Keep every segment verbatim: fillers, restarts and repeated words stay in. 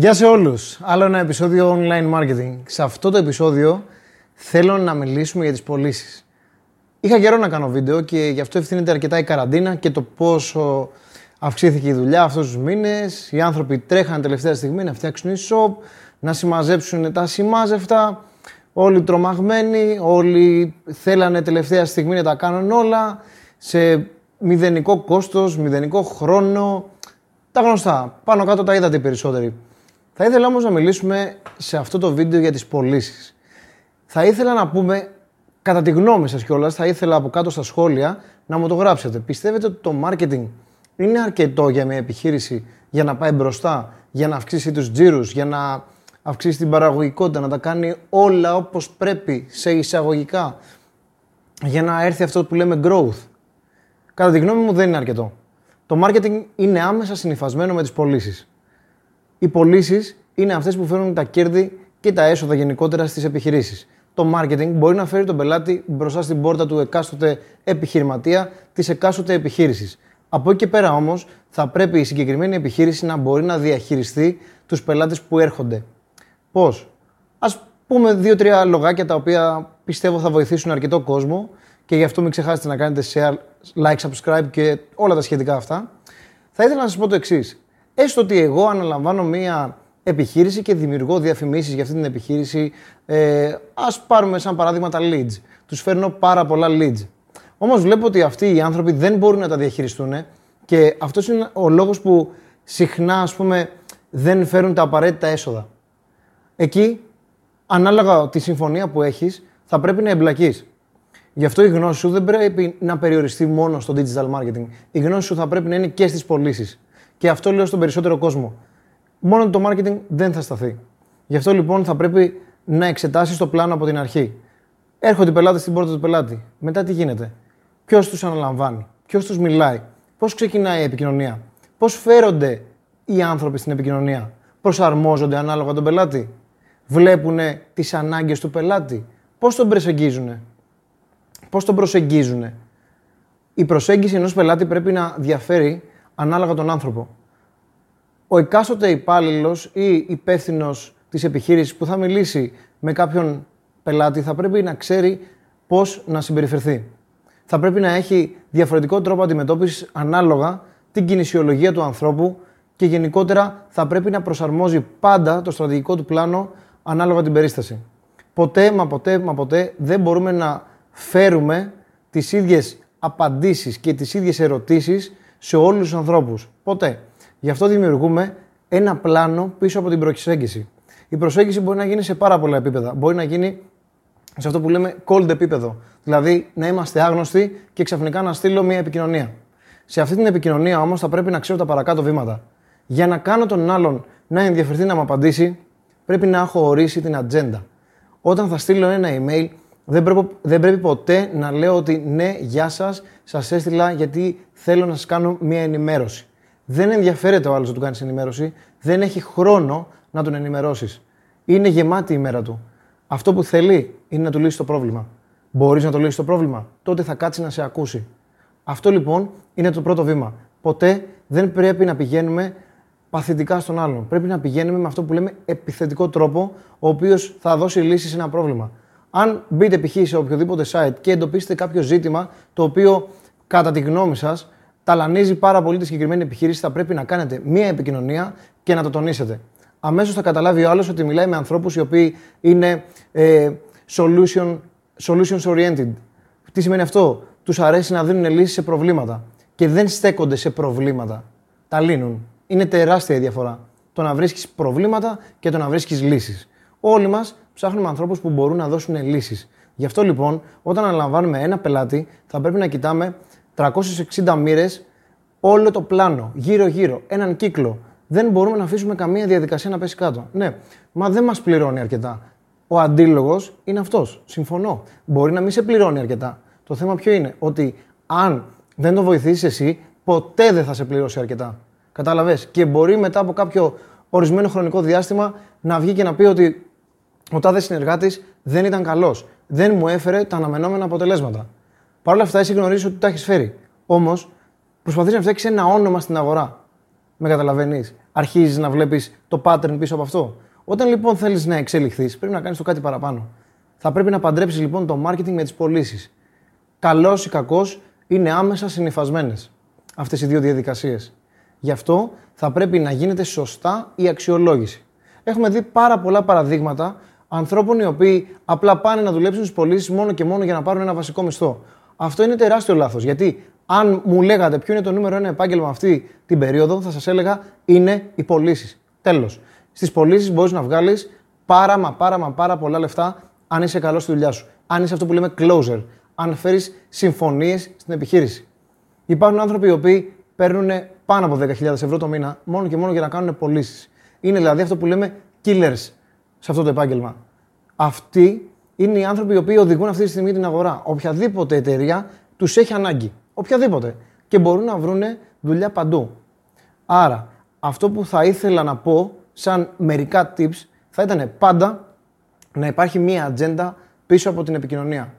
Γεια σε όλους! Άλλο ένα επεισόδιο online marketing. Σε αυτό το επεισόδιο θέλω να μιλήσουμε για τις πωλήσεις. Είχα καιρό να κάνω βίντεο και γι' αυτό ευθύνεται αρκετά η καραντίνα και το πόσο αυξήθηκε η δουλειά αυτούς τους μήνες. Οι άνθρωποι τρέχαν τελευταία στιγμή να φτιάξουν e-shop, να συμμαζέψουν τα συμμάζευτα. Όλοι τρομαγμένοι, όλοι θέλανε τελευταία στιγμή να τα κάνουν όλα σε μηδενικό κόστος, μηδενικό χρόνο. Τα γνωστά. Πάνω κάτω τα είδατε οι περισσότεροι. Θα ήθελα όμως να μιλήσουμε σε αυτό το βίντεο για τις πωλήσεις. Θα ήθελα να πούμε, κατά τη γνώμη σας κιόλας, θα ήθελα από κάτω στα σχόλια να μου το γράψετε. Πιστεύετε ότι το marketing είναι αρκετό για μια επιχείρηση για να πάει μπροστά, για να αυξήσει τους τζίρους, για να αυξήσει την παραγωγικότητα, να τα κάνει όλα όπως πρέπει σε εισαγωγικά, για να έρθει αυτό που λέμε growth? Κατά τη γνώμη μου δεν είναι αρκετό. Το marketing είναι άμεσα συνυφασμένο με τις πωλήσεις. Οι πωλήσεις είναι αυτές που φέρνουν τα κέρδη και τα έσοδα γενικότερα στις επιχειρήσεις. Το marketing μπορεί να φέρει τον πελάτη μπροστά στην πόρτα του εκάστοτε επιχειρηματία, της εκάστοτε επιχείρησης. Από εκεί και πέρα όμως, θα πρέπει η συγκεκριμένη επιχείρηση να μπορεί να διαχειριστεί τους πελάτες που έρχονται. Πώς? Ας πούμε δύο-τρία λογάκια τα οποία πιστεύω θα βοηθήσουν αρκετό κόσμο και γι' αυτό μην ξεχάσετε να κάνετε share, like, subscribe και όλα τα σχετικά αυτά. Θα ήθελα να σας πω το εξής. Έστω ότι εγώ αναλαμβάνω μία επιχείρηση και δημιουργώ διαφημίσεις για αυτή την επιχείρηση, ε, ας πάρουμε σαν παράδειγμα τα leads. Τους φέρνω πάρα πολλά leads. Όμως βλέπω ότι αυτοί οι άνθρωποι δεν μπορούν να τα διαχειριστούν και αυτός είναι ο λόγος που συχνά, ας πούμε, δεν φέρουν τα απαραίτητα έσοδα. Εκεί, ανάλογα τη συμφωνία που έχεις, θα πρέπει να εμπλακείς. Γι' αυτό η γνώση σου δεν πρέπει να περιοριστεί μόνο στο digital marketing. Η γνώση σου θα πρέπει να είναι και στις πωλήσεις. Και αυτό λέω στον περισσότερο κόσμο. Μόνο το marketing δεν θα σταθεί. Γι' αυτό λοιπόν θα πρέπει να εξετάσεις το πλάνο από την αρχή. Έρχονται οι πελάτες στην πόρτα του πελάτη. Μετά τι γίνεται? Ποιος τους αναλαμβάνει? Ποιος τους μιλάει? Πώς ξεκινάει η επικοινωνία? Πώς φέρονται οι άνθρωποι στην επικοινωνία? Προσαρμόζονται ανάλογα τον πελάτη? Βλέπουν τις ανάγκες του πελάτη? Πώς τον προσεγγίζουν? Πώς τον προσεγγίζουν? Η προσέγγιση ενός πελάτη πρέπει να διαφέρει ανάλογα τον άνθρωπο. Ο εκάστοτε υπάλληλος ή υπεύθυνος της επιχείρησης που θα μιλήσει με κάποιον πελάτη θα πρέπει να ξέρει πώς να συμπεριφερθεί. Θα πρέπει να έχει διαφορετικό τρόπο αντιμετώπισης ανάλογα την κινησιολογία του ανθρώπου και γενικότερα θα πρέπει να προσαρμόζει πάντα το στρατηγικό του πλάνο ανάλογα την περίσταση. Ποτέ μα ποτέ μα ποτέ δεν μπορούμε να φέρουμε τις ίδιες απαντήσεις και τις ίδιες ερωτήσεις σε όλους τους ανθρώπους. Ποτέ. Γι' αυτό δημιουργούμε ένα πλάνο πίσω από την προσέγγιση. Η προσέγγιση μπορεί να γίνει σε πάρα πολλά επίπεδα. Μπορεί να γίνει σε αυτό που λέμε cold επίπεδο. Δηλαδή να είμαστε άγνωστοι και ξαφνικά να στείλω μια επικοινωνία. Σε αυτή την επικοινωνία όμως θα πρέπει να ξέρω τα παρακάτω βήματα. Για να κάνω τον άλλον να ενδιαφερθεί να μου απαντήσει, πρέπει να έχω ορίσει την ατζέντα. Όταν θα στείλω ένα email, δεν πρέπει, δεν πρέπει ποτέ να λέω ότι ναι, γεια σας, σας έστειλα γιατί θέλω να σας κάνω μια ενημέρωση. Δεν ενδιαφέρεται ο άλλος να του κάνεις ενημέρωση, δεν έχει χρόνο να τον ενημερώσεις. Είναι γεμάτη η μέρα του. Αυτό που θέλει είναι να του λύσεις το πρόβλημα. Μπορείς να το λύσεις το πρόβλημα, τότε θα κάτσει να σε ακούσει. Αυτό λοιπόν είναι το πρώτο βήμα. Ποτέ δεν πρέπει να πηγαίνουμε παθητικά στον άλλον. Πρέπει να πηγαίνουμε με αυτό που λέμε επιθετικό τρόπο, ο οποίος θα δώσει λύση σε ένα πρόβλημα. Αν μπείτε π.χ. σε οποιοδήποτε site και εντοπίσετε κάποιο ζήτημα το οποίο κατά τη γνώμη σας ταλανίζει πάρα πολύ τη συγκεκριμένη επιχείρηση, θα πρέπει να κάνετε μία επικοινωνία και να το τονίσετε. Αμέσως θα καταλάβει ο άλλος ότι μιλάει με ανθρώπους οι οποίοι είναι ε, solution, solutions oriented. Τι σημαίνει αυτό? Τους αρέσει να δίνουν λύσεις σε προβλήματα και δεν στέκονται σε προβλήματα. Τα λύνουν. Είναι τεράστια η διαφορά. Το να βρίσκεις προβλήματα και το να βρίσκεις λύσεις. Όλοι μας ψάχνουμε ανθρώπους που μπορούν να δώσουν λύσεις. Γι' αυτό λοιπόν, όταν αναλαμβάνουμε ένα πελάτη, θα πρέπει να κοιτάμε τριακόσιες εξήντα μοίρες όλο το πλάνο, γύρω-γύρω, έναν κύκλο. Δεν μπορούμε να αφήσουμε καμία διαδικασία να πέσει κάτω. Ναι, μα δεν μας πληρώνει αρκετά. Ο αντίλογος είναι αυτός. Συμφωνώ. Μπορεί να μην σε πληρώνει αρκετά. Το θέμα ποιο είναι? Ότι αν δεν το βοηθήσεις εσύ, ποτέ δεν θα σε πληρώσει αρκετά. Κατάλαβες? Και μπορεί μετά από κάποιο ορισμένο χρονικό διάστημα να βγει και να πει ότι ο τάδε συνεργάτης δεν ήταν καλός. Δεν μου έφερε τα αναμενόμενα αποτελέσματα. Παρ' όλα αυτά, εσύ γνωρίζεις ότι τα έχεις φέρει. Όμως, προσπαθείς να φτιάξεις ένα όνομα στην αγορά. Με καταλαβαίνεις. Αρχίζεις να βλέπεις το pattern πίσω από αυτό. Όταν λοιπόν θέλεις να εξελιχθείς, πρέπει να κάνεις το κάτι παραπάνω. Θα πρέπει να παντρέψεις λοιπόν το marketing με τις πωλήσεις. Καλός ή κακός, είναι άμεσα συνυφασμένες αυτές οι δύο διαδικασίες. Γι' αυτό θα πρέπει να γίνεται σωστά η αξιολόγηση. Έχουμε δει πάρα πολλά παραδείγματα ανθρώπων οι οποίοι απλά πάνε να δουλέψουν στις πωλήσεις μόνο και μόνο για να πάρουν ένα βασικό μισθό. Αυτό είναι τεράστιο λάθος. Γιατί αν μου λέγατε ποιο είναι το νούμερο ένα επάγγελμα αυτή την περίοδο, θα σας έλεγα είναι οι πωλήσεις. Τέλος. Στις πωλήσεις μπορείς να βγάλεις πάρα μα πάρα μα πάρα πολλά λεφτά αν είσαι καλός στη δουλειά σου. Αν είσαι αυτό που λέμε closer. Αν φέρεις συμφωνίες στην επιχείρηση. Υπάρχουν άνθρωποι οι οποίοι παίρνουν πάνω από δέκα χιλιάδες ευρώ το μήνα μόνο και μόνο για να κάνουν πωλήσεις. Είναι δηλαδή αυτό που λέμε killers σε αυτό το επάγγελμα. Αυτοί είναι οι άνθρωποι οι οποίοι οδηγούν αυτή τη στιγμή την αγορά. Οποιαδήποτε εταιρεία τους έχει ανάγκη. Οποιαδήποτε. Και μπορούν να βρουν δουλειά παντού. Άρα, αυτό που θα ήθελα να πω σαν μερικά tips θα ήταν πάντα να υπάρχει μία ατζέντα πίσω από την επικοινωνία.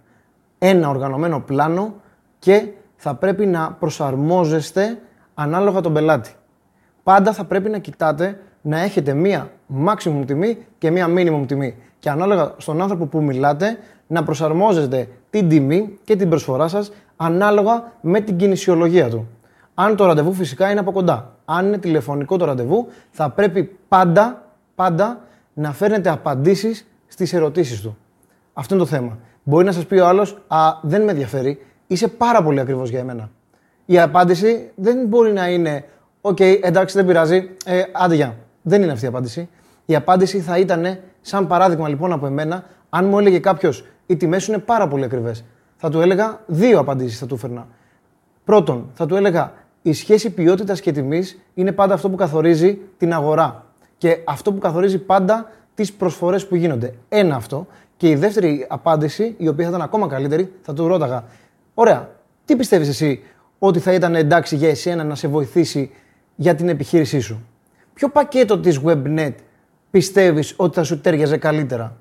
Ένα οργανωμένο πλάνο και θα πρέπει να προσαρμόζεστε ανάλογα τον πελάτη. Πάντα θα πρέπει να κοιτάτε να έχετε μία maximum τιμή και μία minimum τιμή. Και ανάλογα στον άνθρωπο που μιλάτε να προσαρμόζεστε την τιμή και την προσφορά σας ανάλογα με την κινησιολογία του. Αν το ραντεβού φυσικά είναι από κοντά, αν είναι τηλεφωνικό το ραντεβού, θα πρέπει πάντα, πάντα να φέρνετε απαντήσεις στις ερωτήσεις του. Αυτό είναι το θέμα. Μπορεί να σας πει ο άλλος, α, δεν με ενδιαφέρει, είσαι πάρα πολύ ακριβώς για εμένα. Η απάντηση δεν μπορεί να είναι, οκ, okay, εντάξει, δεν πειράζει, ε, άντε για. Δεν είναι αυτή η απάντηση. Η απάντηση θα ήταν, σαν παράδειγμα λοιπόν από εμένα, αν μου έλεγε κάποιος, οι τιμές σου είναι πάρα πολύ ακριβές, θα του έλεγα δύο απαντήσεις θα του φέρνα. Πρώτον, θα του έλεγα, η σχέση ποιότητας και τιμής είναι πάντα αυτό που καθορίζει την αγορά. Και αυτό που καθορίζει πάντα τις προσφορές που γίνονται. Ένα αυτό. Και η δεύτερη απάντηση, η οποία θα ήταν ακόμα καλύτερη, θα του ρώταγα, ωραία, τι πιστεύεις εσύ ότι θα ήταν εντάξει για εσένα να σε βοηθήσει για την επιχείρησή σου? Ποιο πακέτο της WebNet πιστεύεις ότι θα σου τέριαζε καλύτερα?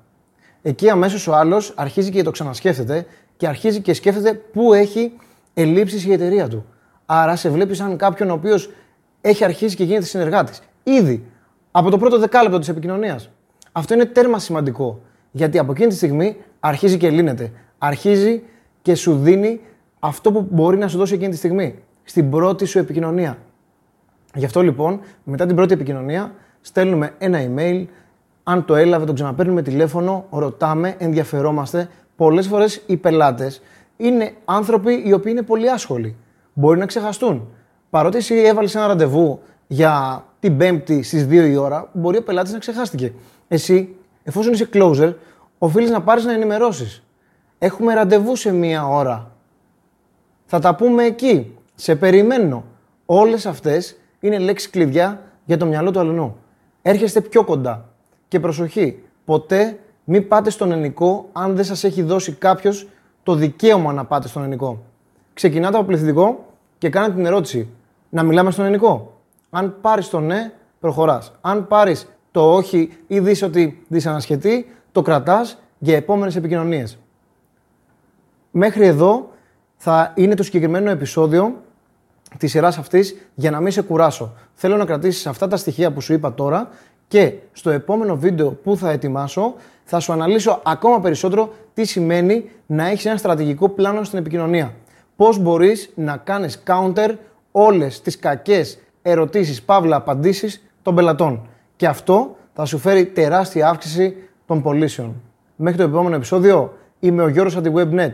Εκεί αμέσως ο άλλος αρχίζει και το ξανασκέφτεται και αρχίζει και σκέφτεται πού έχει ελλείψεις η εταιρεία του. Άρα σε βλέπει σαν κάποιον ο οποίος έχει αρχίσει και γίνεται συνεργάτης. Ήδη από το πρώτο δεκάλεπτο της επικοινωνίας. Αυτό είναι τέρμα σημαντικό. Γιατί από εκείνη τη στιγμή αρχίζει και λύνεται. Αρχίζει και σου δίνει αυτό που μπορεί να σου δώσει εκείνη τη στιγμή. Στην πρώτη σου επικοινωνία. Γι' αυτό λοιπόν, μετά την πρώτη επικοινωνία, στέλνουμε ένα email. Αν το έλαβε, τον ξαναπαίρνουμε τηλέφωνο, ρωτάμε, ενδιαφερόμαστε. Πολλές φορές οι πελάτες είναι άνθρωποι οι οποίοι είναι πολύ άσχολοι. Μπορεί να ξεχαστούν. Παρότι εσύ έβαλες ένα ραντεβού για την Πέμπτη στις δύο η ώρα, μπορεί ο πελάτης να ξεχάστηκε. Εσύ, εφόσον είσαι closer, οφείλεις να πάρεις να ενημερώσεις. Έχουμε ραντεβού σε μία ώρα. Θα τα πούμε εκεί. Σε περιμένω. Όλες αυτές είναι λέξεις κλειδιά για το μυαλό του αλλού. Έρχεστε πιο κοντά. Και προσοχή, ποτέ μην πάτε στον ενικό αν δεν σας έχει δώσει κάποιος το δικαίωμα να πάτε στον ενικό. Ξεκινάτε από πληθυντικό και κάνετε την ερώτηση. Να μιλάμε στον ενικό. Αν πάρεις το ναι, προχωράς. Αν πάρεις το όχι ή δεις ότι δυσανασχετεί, το κρατάς για επόμενες επικοινωνίες. Μέχρι εδώ θα είναι το συγκεκριμένο επεισόδιο της σειράς αυτής για να μην σε κουράσω. Θέλω να κρατήσεις αυτά τα στοιχεία που σου είπα τώρα και στο επόμενο βίντεο που θα ετοιμάσω θα σου αναλύσω ακόμα περισσότερο τι σημαίνει να έχεις ένα στρατηγικό πλάνο στην επικοινωνία. Πώς μπορείς να κάνεις counter όλες τις κακές ερωτήσεις, παύλα, απαντήσεις των πελατών. Και αυτό θα σου φέρει τεράστια αύξηση των πωλήσεων. Μέχρι το επόμενο επεισόδιο, είμαι ο Γιώργος από τη WebNet.